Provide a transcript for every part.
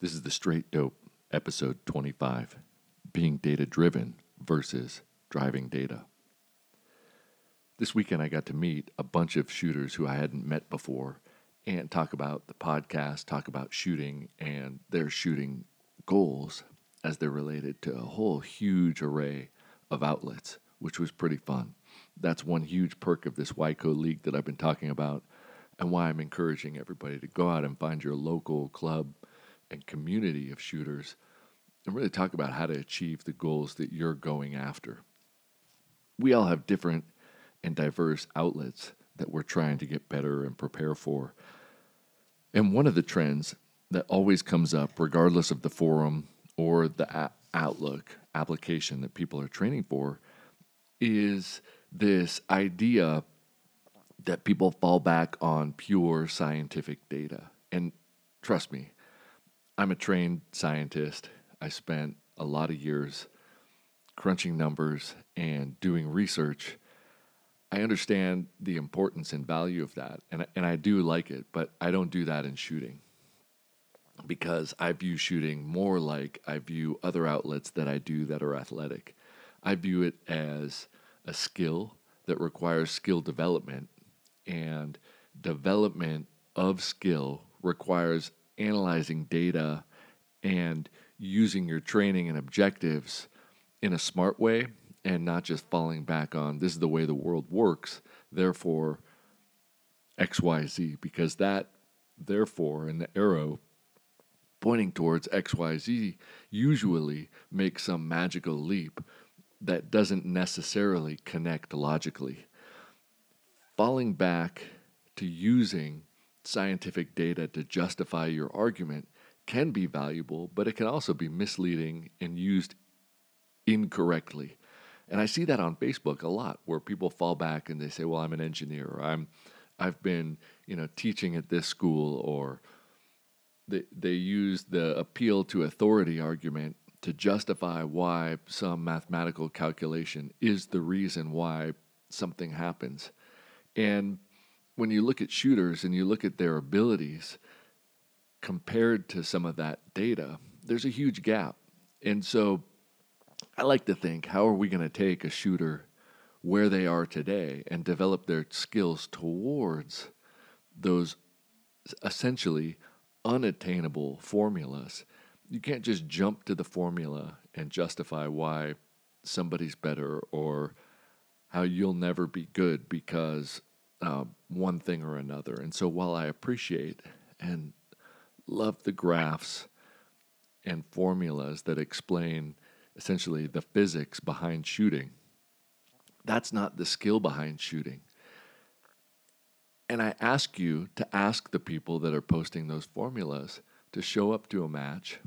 This is the Straight Dope, episode 25, being data-driven versus driving data. This weekend I got to meet a bunch of shooters who I hadn't met before and talk about the podcast, talk about shooting and their shooting goals as they're related to a whole huge array of outlets, which was pretty fun. That's one huge perk of this Waiko League that I've been talking about and why I'm encouraging everybody to go out and find your local club and community of shooters and really talk about how to achieve the goals that you're going after. We all have different and diverse outlets that we're trying to get better and prepare for. And one of the trends that always comes up, regardless of the forum or the Outlook application that people are training for, is this idea that people fall back on pure scientific data. And trust me, I'm a trained scientist. I spent a lot of years crunching numbers and doing research. I understand the importance and value of that, and I do like it, but I don't do that in shooting because I view shooting more like I view other outlets that I do that are athletic. I view it as a skill that requires skill development, and development of skill requires analyzing data and using your training and objectives in a smart way and not just falling back on this is the way the world works, therefore XYZ, because that therefore and the arrow pointing towards XYZ usually makes some magical leap that doesn't necessarily connect logically. Falling back to using scientific data to justify your argument can be valuable, but it can also be misleading and used incorrectly. And I see that on Facebook a lot, where people fall back and they say, well, I'm an engineer, or I've been, teaching at this school, or they use the appeal to authority argument to justify why some mathematical calculation is the reason why something happens. And when you look at shooters and you look at their abilities compared to some of that data, there's a huge gap. And so I like to think, how are we going to take a shooter where they are today and develop their skills towards those essentially unattainable formulas? You can't just jump to the formula and justify why somebody's better or how you'll never be good because one thing or another. And so while I appreciate and love the graphs and formulas that explain essentially the physics behind shooting, that's not the skill behind shooting. And I ask you to ask the people that are posting those formulas to show up to a match,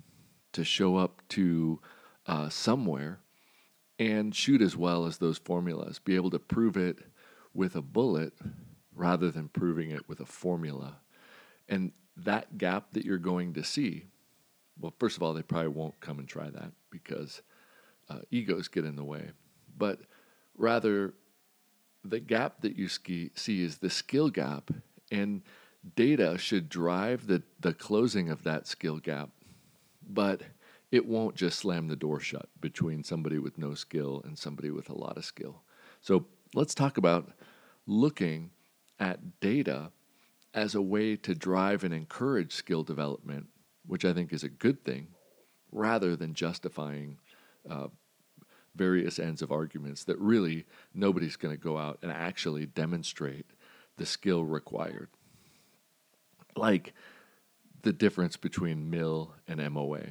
to show up to somewhere and shoot as well as those formulas, be able to prove it with a bullet rather than proving it with a formula. And that gap that you're going to see, well, first of all, they probably won't come and try that because egos get in the way. But rather, the gap that you see is the skill gap, and data should drive the closing of that skill gap. But it won't just slam the door shut between somebody with no skill and somebody with a lot of skill. So let's talk about looking at data as a way to drive and encourage skill development, which I think is a good thing, rather than justifying various ends of arguments that really nobody's going to go out and actually demonstrate the skill required. Like the difference between MIL and MOA.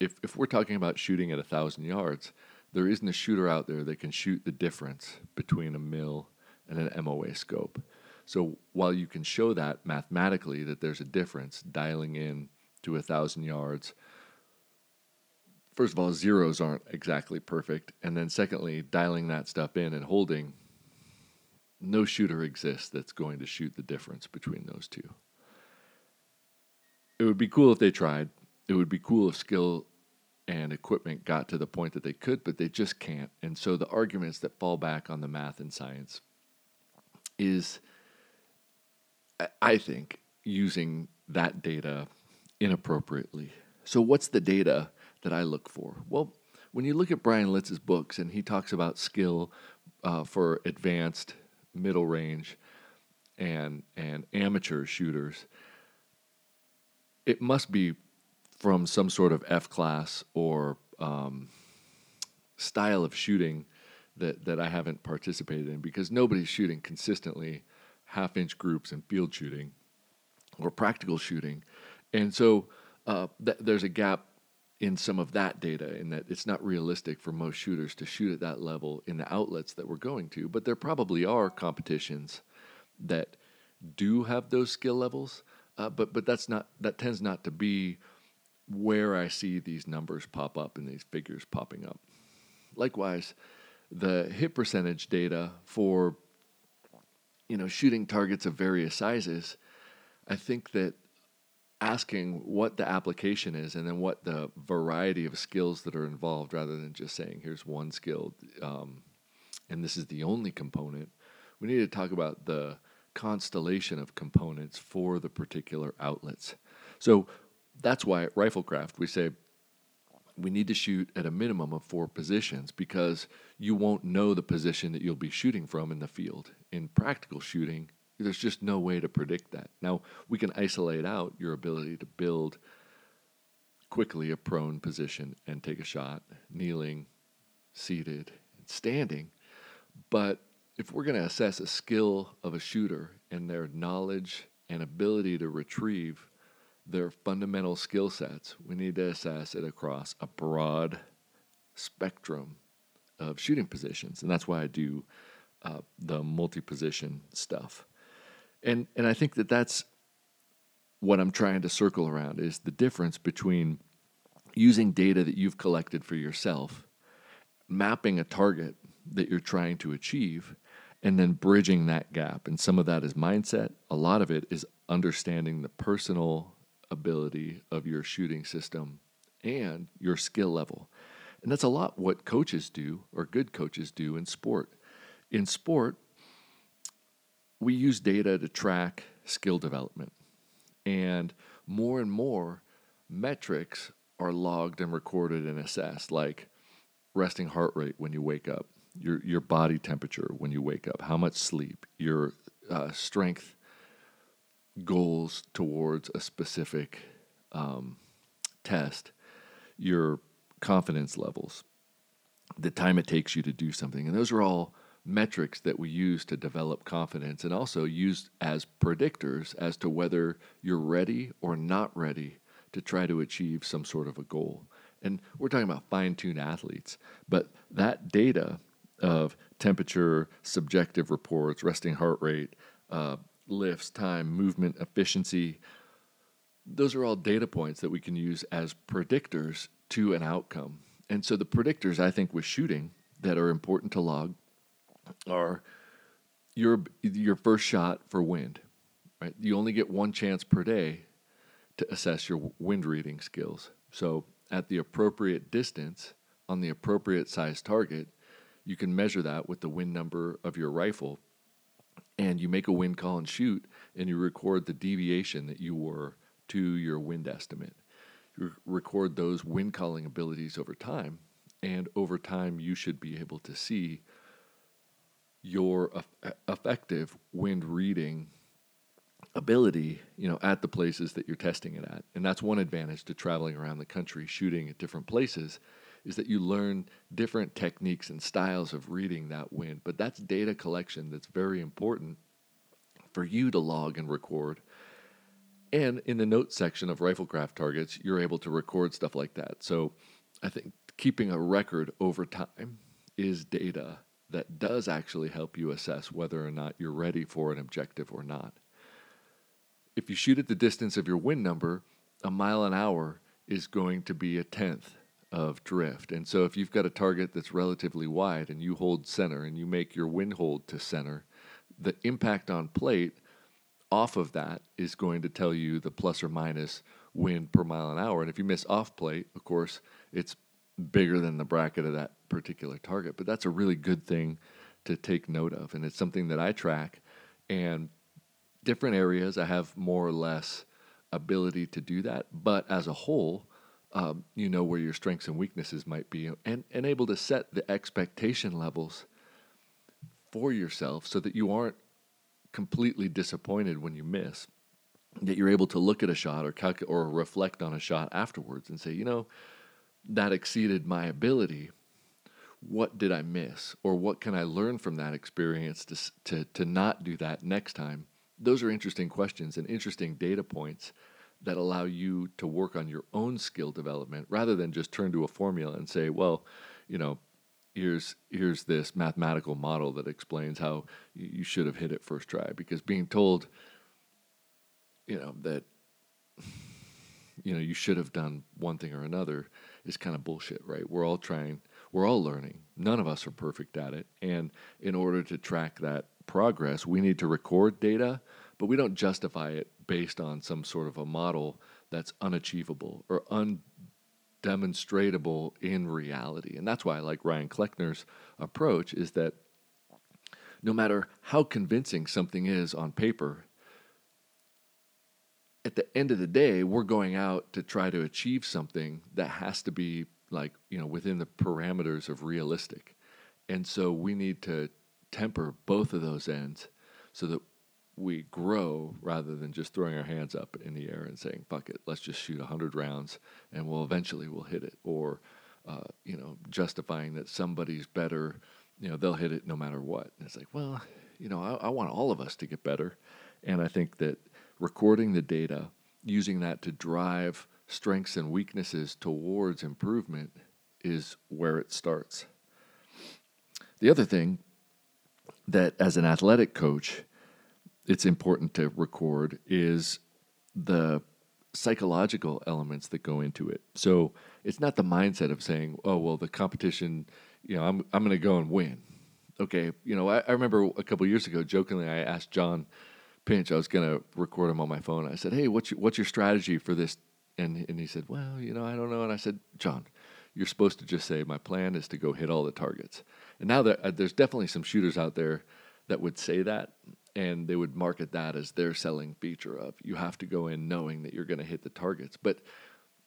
If we're talking about shooting at 1,000 yards, there isn't a shooter out there that can shoot the difference between a MIL and an MOA scope. So while you can show that mathematically that there's a difference dialing in to 1,000 yards, first of all, zeros aren't exactly perfect. And then secondly, dialing that stuff in and holding, no shooter exists that's going to shoot the difference between those two. It would be cool if they tried. It would be cool if skill and equipment got to the point that they could, but they just can't. And so the arguments that fall back on the math and science is, I think, using that data inappropriately. So what's the data that I look for? Well, when you look at Brian Litz's books, and he talks about skill for advanced, middle range, and amateur shooters, it must be from some sort of F-class or style of shooting that I haven't participated in, because nobody's shooting consistently half-inch groups in field shooting or practical shooting. And so there's a gap in some of that data, in that it's not realistic for most shooters to shoot at that level in the outlets that we're going to, but there probably are competitions that do have those skill levels, but that tends not to be where I see these numbers pop up and these figures popping up. Likewise, the hit percentage data for, shooting targets of various sizes, I think that asking what the application is and then what the variety of skills that are involved, rather than just saying here's one skill and this is the only component, we need to talk about the constellation of components for the particular outlets. So that's why at Riflecraft we say we need to shoot at a minimum of 4 positions, because you won't know the position that you'll be shooting from in the field. In practical shooting, there's just no way to predict that. Now, we can isolate out your ability to build quickly a prone position and take a shot, kneeling, seated, and standing. But if we're going to assess a skill of a shooter and their knowledge and ability to retrieve their fundamental skill sets, we need to assess it across a broad spectrum of shooting positions. And that's why I do the multi-position stuff. And I think that that's what I'm trying to circle around, is the difference between using data that you've collected for yourself, mapping a target that you're trying to achieve, and then bridging that gap. And some of that is mindset. A lot of it is understanding the personal ability of your shooting system and your skill level. And that's a lot what coaches do, or good coaches do, in sport. In sport, we use data to track skill development. And more metrics are logged and recorded and assessed, like resting heart rate when you wake up, your body temperature when you wake up, how much sleep, your strength goals towards a specific test, your confidence levels, the time it takes you to do something. And those are all metrics that we use to develop confidence, and also used as predictors as to whether you're ready or not ready to try to achieve some sort of a goal. And we're talking about fine-tuned athletes, but that data of temperature, subjective reports, resting heart rate, lifts, time, movement, efficiency, those are all data points that we can use as predictors to an outcome. And so the predictors, I think, with shooting that are important to log are your first shot for wind, right? You only get one chance per day to assess your wind reading skills. So at the appropriate distance on the appropriate size target, you can measure that with the wind number of your rifle, and you make a wind call and shoot, and you record the deviation that you were to your wind estimate. You record those wind calling abilities over time, and over time you should be able to see your effective wind reading ability, at the places that you're testing it at. And that's one advantage to traveling around the country shooting at different places, is that you learn different techniques and styles of reading that wind. But that's data collection that's very important for you to log and record. And in the notes section of Riflecraft Targets, you're able to record stuff like that. So I think keeping a record over time is data that does actually help you assess whether or not you're ready for an objective or not. If you shoot at the distance of your wind number, a mile an hour is going to be a tenth of drift. And so if you've got a target that's relatively wide and you hold center and you make your wind hold to center, the impact on plate off of that is going to tell you the plus or minus wind per mile an hour. And if you miss off plate, of course, it's bigger than the bracket of that particular target. But that's a really good thing to take note of. And it's something that I track. And different areas, I have more or less ability to do that. But as a whole, you know where your strengths and weaknesses might be, and able to set the expectation levels for yourself so that you aren't completely disappointed when you miss, that you're able to look at a shot or reflect on a shot afterwards and say, you know, that exceeded my ability. What did I miss? Or what can I learn from that experience to not do that next time? Those are interesting questions and interesting data points that allow you to work on your own skill development rather than just turn to a formula and say, well, you know, here's this mathematical model that explains how you should have hit it first try. Because being told, you know, that, you know, you should have done one thing or another is kind of bullshit, right? We're all trying, we're all learning. None of us are perfect at it. And in order to track that progress, we need to record data, but we don't justify it based on some sort of a model that's unachievable or undemonstratable in reality. And that's why I like Ryan Kleckner's approach, is that no matter how convincing something is on paper, at the end of the day, we're going out to try to achieve something that has to be, like, you know, within the parameters of realistic. And so we need to temper both of those ends so that we grow rather than just throwing our hands up in the air and saying, fuck it, let's just shoot 100 rounds and we'll eventually hit it. Or, you know, justifying that somebody's better, you know, they'll hit it no matter what. And it's like, well, you know, I want all of us to get better. And I think that recording the data, using that to drive strengths and weaknesses towards improvement is where it starts. The other thing that as an athletic coach, it's important to record is the psychological elements that go into it. So it's not the mindset of saying, oh, well, the competition, you know, I'm going to go and win. Okay, you know, I remember a couple years ago, jokingly, I asked John Pinch, I was going to record him on my phone. I said, hey, what's your strategy for this? And he said, well, you know, I don't know. And I said, John, you're supposed to just say, my plan is to go hit all the targets. And now there's definitely some shooters out there that would say that, and they would market that as their selling feature of, you have to go in knowing that you're going to hit the targets. But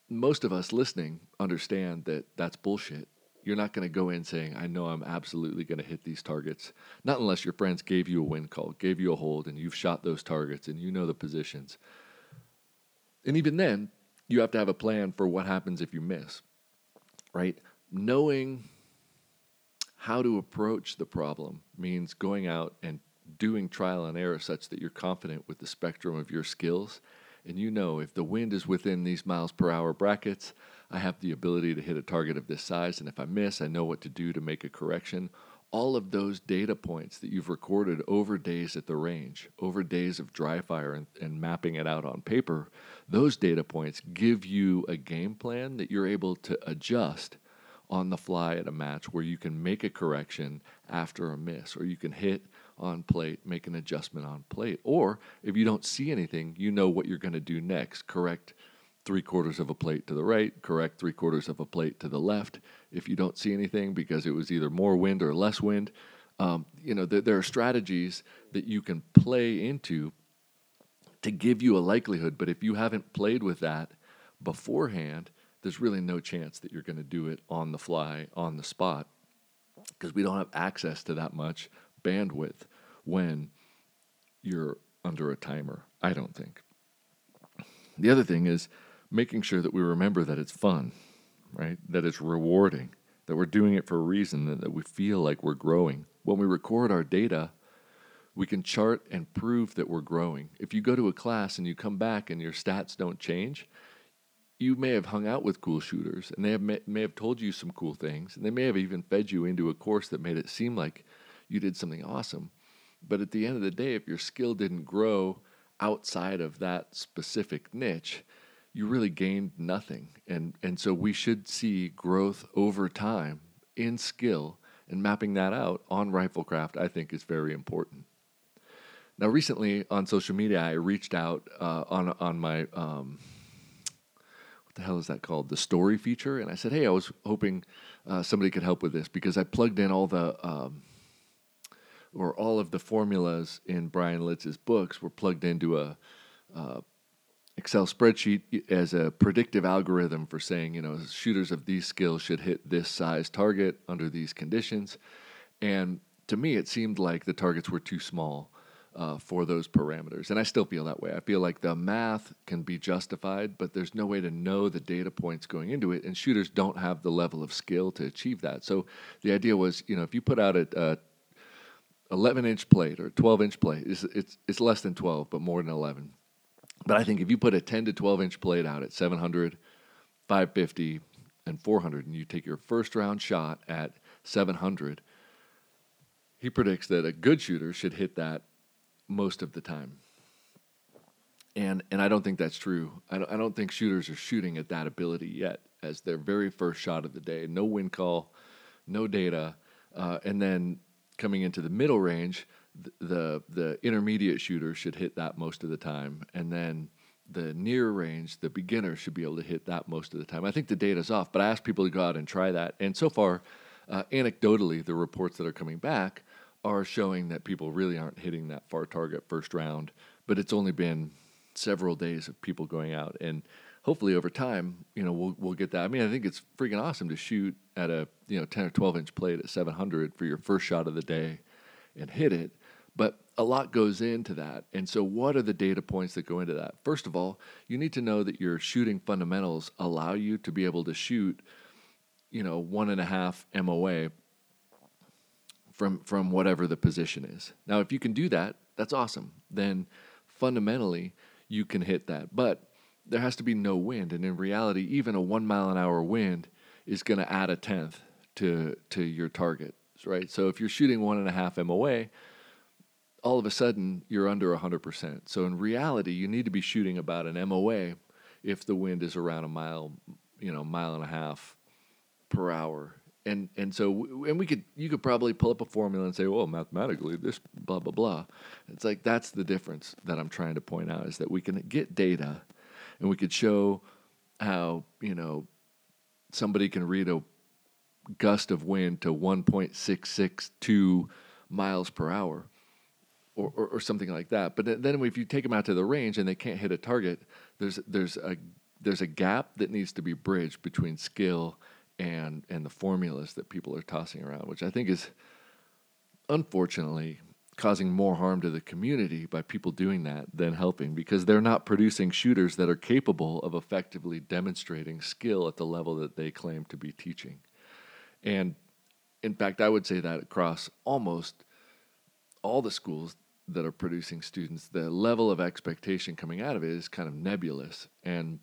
most of us listening understand that that's bullshit. You're not going to go in saying, I know I'm absolutely going to hit these targets. Not unless your friends gave you a wind call, gave you a hold, and you've shot those targets, and you know the positions. And even then, you have to have a plan for what happens if you miss, right? Knowing how to approach the problem means going out and doing trial and error such that you're confident with the spectrum of your skills. And you know, if the wind is within these miles per hour brackets, I have the ability to hit a target of this size. And if I miss, I know what to do to make a correction. All of those data points that you've recorded over days at the range, over days of dry fire and mapping it out on paper, those data points give you a game plan that you're able to adjust on the fly at a match, where you can make a correction after a miss, or you can hit on plate, make an adjustment on plate. Or if you don't see anything, you know what you're going to do next. Correct 3/4 of a plate to the right, correct 3/4 of a plate to the left. If you don't see anything because it was either more wind or less wind, you know, there are strategies that you can play into to give you a likelihood. But if you haven't played with that beforehand, there's really no chance that you're going to do it on the fly, on the spot, because we don't have access to that much bandwidth when you're under a timer, I don't think. The other thing is making sure that we remember that it's fun, right? That it's rewarding, that we're doing it for a reason, that we feel like we're growing. When we record our data, we can chart and prove that we're growing. If you go to a class and you come back and your stats don't change, you may have hung out with cool shooters, and they may have told you some cool things, and they may have even fed you into a course that made it seem like you did something awesome. But at the end of the day, if your skill didn't grow outside of that specific niche, you really gained nothing. And so we should see growth over time in skill, and mapping that out on Riflecraft, I think, is very important. Now, recently on social media, I reached out on my what the hell is that called? The story feature. And I said, hey, I was hoping somebody could help with this, because I plugged in all the all of the formulas in Brian Litz's books were plugged into a Excel spreadsheet as a predictive algorithm for saying, you know, shooters of these skills should hit this size target under these conditions. And to me, it seemed like the targets were too small for those parameters. And I still feel that way. I feel like the math can be justified, but there's no way to know the data points going into it. And shooters don't have the level of skill to achieve that. So the idea was, you know, if you put out a 11-inch plate or 12-inch plate, it's less than 12, but more than 11. But I think if you put a 10 to 12-inch plate out at 700, 550, and 400, and you take your first-round shot at 700, he predicts that a good shooter should hit that most of the time. And I don't think that's true. I don't think shooters are shooting at that ability yet as their very first shot of the day. No wind call, no data. And then coming into the middle range, the intermediate shooter should hit that most of the time, and then the near range, the beginner should be able to hit that most of the time. I think the data's off, but I asked people to go out and try that, and so far, anecdotally, the reports that are coming back are showing that people really aren't hitting that far target first round, but it's only been several days of people going out, and hopefully over time, you know, we'll get that. I mean, I think it's freaking awesome to shoot at a, you know, 10 or 12-inch plate at 700 for your first shot of the day and hit it. But a lot goes into that. And so what are the data points that go into that? First of all, you need to know that your shooting fundamentals allow you to be able to shoot, you know, 1.5 MOA from whatever the position is. Now, if you can do that, that's awesome. Then fundamentally, you can hit that. But there has to be no wind. And in reality, even a 1-mile-an-hour wind is going to add a tenth to your target, right? So if you're shooting 1.5 MOA, all of a sudden, you're under 100%. So in reality, you need to be shooting about an MOA if the wind is around a mile, you know, 1.5 miles per hour. And so you could probably pull up a formula and say, well, mathematically, this blah, blah, blah. It's like, that's the difference that I'm trying to point out, is that we can get data and we could show how, you know, somebody can read a gust of wind to 1.662 miles per hour. Or something like that. But then if you take them out to the range and they can't hit a target, there's a gap that needs to be bridged between skill and the formulas that people are tossing around, which I think is unfortunately causing more harm to the community by people doing that than helping, because they're not producing shooters that are capable of effectively demonstrating skill at the level that they claim to be teaching. And in fact, I would say that across almost all the schools that are producing students, the level of expectation coming out of it is kind of nebulous. And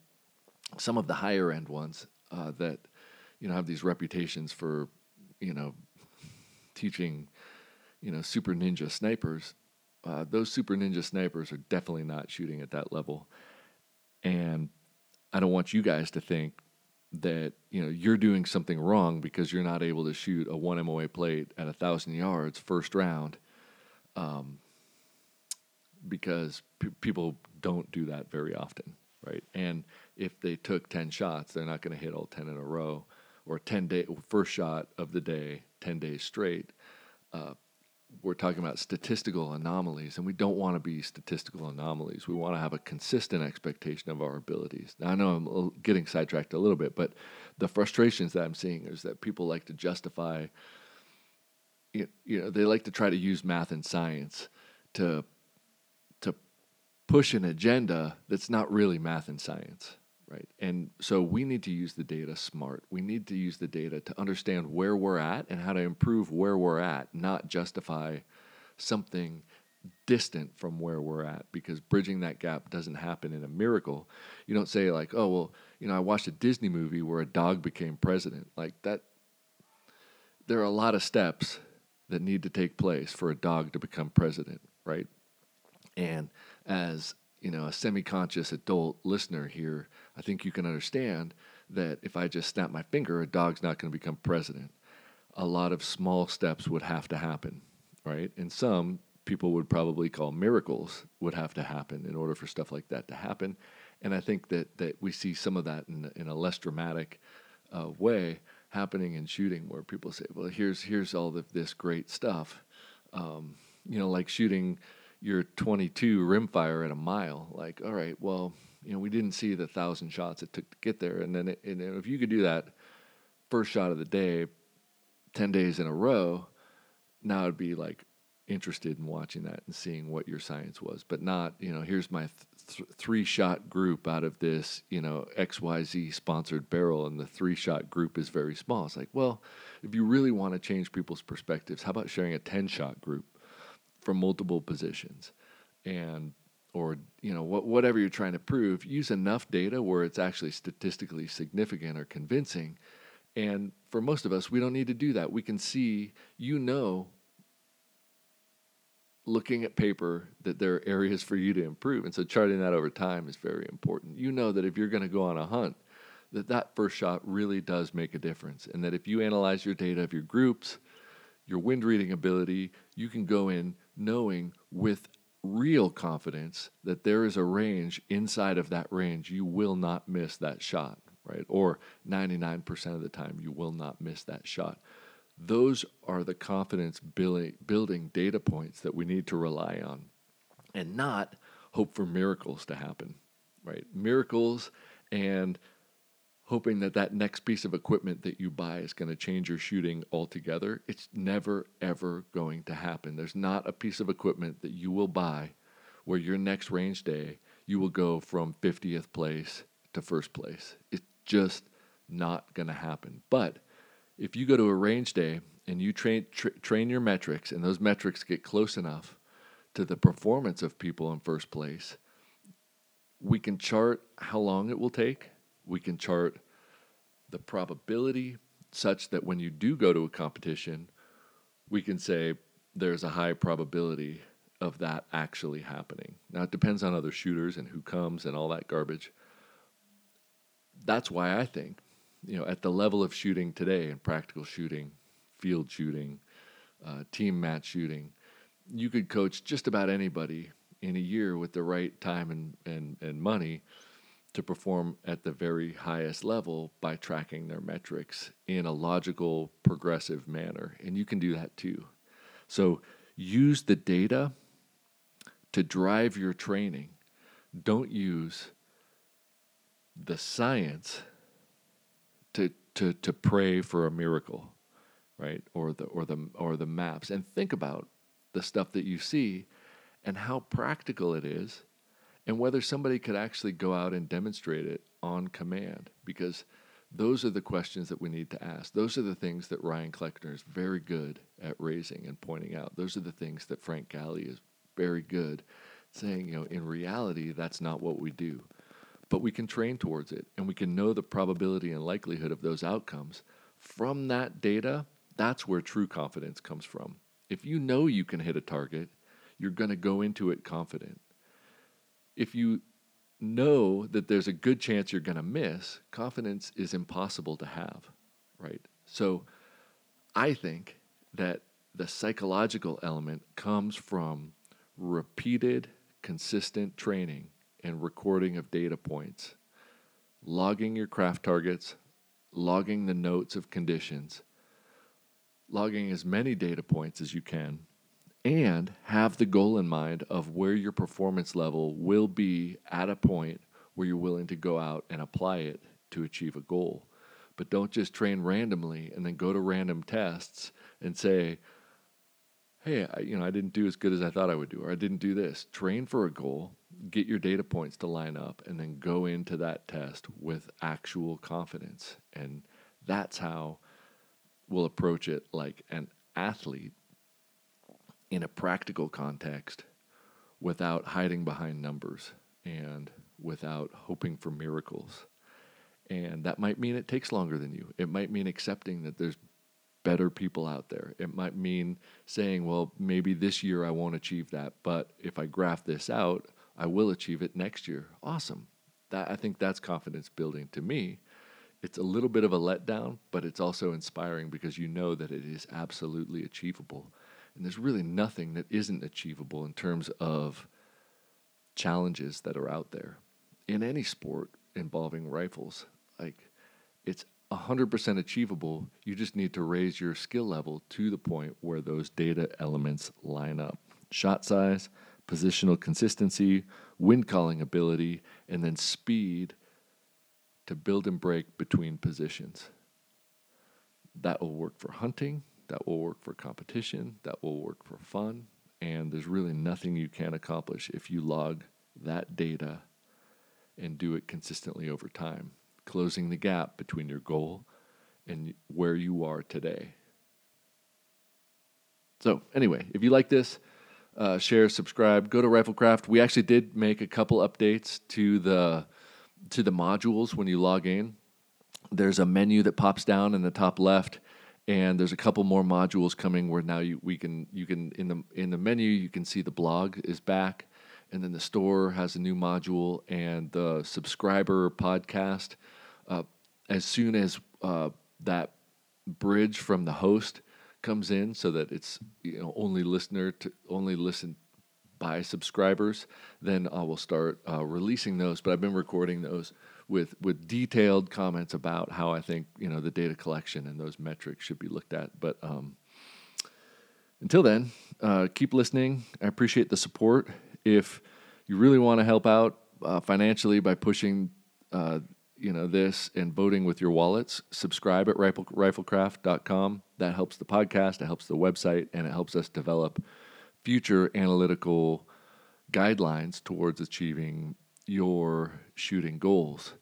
some of the higher end ones that, you know, have these reputations for, you know, teaching, you know, super ninja snipers, those super ninja snipers are definitely not shooting at that level. And I don't want you guys to think that, you know, you're doing something wrong because you're not able to shoot a 1 MOA plate at 1,000 yards first round. Because people don't do that very often, right? And if they took 10 shots, they're not going to hit all 10 in a row, or 10-day first shot of the day, 10 days straight. We're talking about statistical anomalies, and we don't want to be statistical anomalies. We want to have a consistent expectation of our abilities. Now, I know I'm getting sidetracked a little bit, but the frustrations that I'm seeing is that people like to justify, you know, they like to try to use math and science to push an agenda that's not really math and science, right? And so we need to use the data smart. We need to use the data to understand where we're at and how to improve where we're at, not justify something distant from where we're at, because bridging that gap doesn't happen in a miracle. You don't say like, oh, well, you know, I watched a Disney movie where a dog became president. Like that, there are a lot of steps that need to take place for a dog to become president, right? And as, you know, a semi-conscious adult listener here, I think you can understand that if I just snap my finger, a dog's not going to become president. A lot of small steps would have to happen, right? And some people would probably call miracles would have to happen in order for stuff like that to happen. And I think that we see some of that in a less dramatic way happening in shooting, where people say, well, here's all of this great stuff, you know, like shooting your .22 rimfire at a mile. Like, all right, well, you know, we didn't see the 1,000 shots it took to get there. And then and if you could do that first shot of the day, 10 days in a row, now I'd be like interested in watching that and seeing what your science was, but not, you know, here's my three-shot group out of this, you know, XYZ sponsored barrel, and the three-shot group is very small. It's like, well, if you really want to change people's perspectives, how about sharing a 10-shot group from multiple positions? And, or, you know, whatever you're trying to prove, use enough data where it's actually statistically significant or convincing. And for most of us, we don't need to do that. We can see, you know, looking at paper, that there are areas for you to improve. And so charting that over time is very important. You know that if you're going to go on a hunt, that first shot really does make a difference. And that if you analyze your data of your groups, your wind reading ability, you can go in knowing with real confidence that there is a range. Inside of that range, you will not miss that shot, right? Or 99% of the time, you will not miss that shot. Those are the confidence building data points that we need to rely on, and not hope for miracles to happen, right? Miracles and hoping that that next piece of equipment that you buy is going to change your shooting altogether. It's never, ever going to happen. There's not a piece of equipment that you will buy where your next range day, you will go from 50th place to first place. It's just not going to happen. But if you go to a range day and you train your metrics, and those metrics get close enough to the performance of people in first place, we can chart how long it will take. We can chart the probability such that when you do go to a competition, we can say there's a high probability of that actually happening. Now, it depends on other shooters and who comes and all that garbage. That's why I think, you know, at the level of shooting today, in practical shooting, field shooting, team match shooting, you could coach just about anybody in a year with the right time and money to perform at the very highest level by tracking their metrics in a logical, progressive manner. And you can do that too. So use the data to drive your training. Don't use the science to pray for a miracle, right? Or the maps. And think about the stuff that you see and how practical it is, and whether somebody could actually go out and demonstrate it on command, because those are the questions that we need to ask. Those are the things that Ryan Kleckner is very good at raising and pointing out. Those are the things that Frank Galley is very good at saying, you know, in reality, that's not what we do. But we can train towards it, and we can know the probability and likelihood of those outcomes. From that data, that's where true confidence comes from. If you know you can hit a target, you're going to go into it confident. If you know that there's a good chance you're going to miss, confidence is impossible to have, right? So I think that the psychological element comes from repeated, consistent training and recording of data points, logging your craft targets, logging the notes of conditions, logging as many data points as you can, and have the goal in mind of where your performance level will be at a point where you're willing to go out and apply it to achieve a goal. But don't just train randomly and then go to random tests and say, hey, I didn't do as good as I thought I would do, or I didn't do this. Train for a goal, get your data points to line up, and then go into that test with actual confidence. And that's how we'll approach it like an athlete in a practical context, without hiding behind numbers and without hoping for miracles. And that might mean it takes longer than you. It might mean accepting that there's better people out there. It might mean saying, well, maybe this year I won't achieve that, but if I graph this out, I will achieve it next year. Awesome. I think that's confidence building to me. It's a little bit of a letdown, but it's also inspiring because you know that it is absolutely achievable. And there's really nothing that isn't achievable in terms of challenges that are out there. In any sport involving rifles, like, it's 100% achievable. You just need to raise your skill level to the point where those data elements line up. Shot size, positional consistency, wind calling ability, and then speed to build and break between positions. That will work for hunting, that will work for competition, that will work for fun, and there's really nothing you can't accomplish if you log that data and do it consistently over time, closing the gap between your goal and where you are today. So anyway, if you like this, share, subscribe, go to Riflecraft. We actually did make a couple updates to the modules when you log in. There's a menu that pops down in the top left, and there's a couple more modules coming where now you can in the menu you can see the blog is back, and then the store has a new module, and the subscriber podcast. As soon as that bridge from the host comes in, so that it's only listen by subscribers, then I will start releasing those. But I've been recording those with detailed comments about how I think the data collection and those metrics should be looked at. But until then, keep listening. I appreciate the support. If you really want to help out financially by pushing this and voting with your wallets, subscribe at riflecraft.com. That helps the podcast, it helps the website, and it helps us develop future analytical guidelines towards achieving your shooting goals.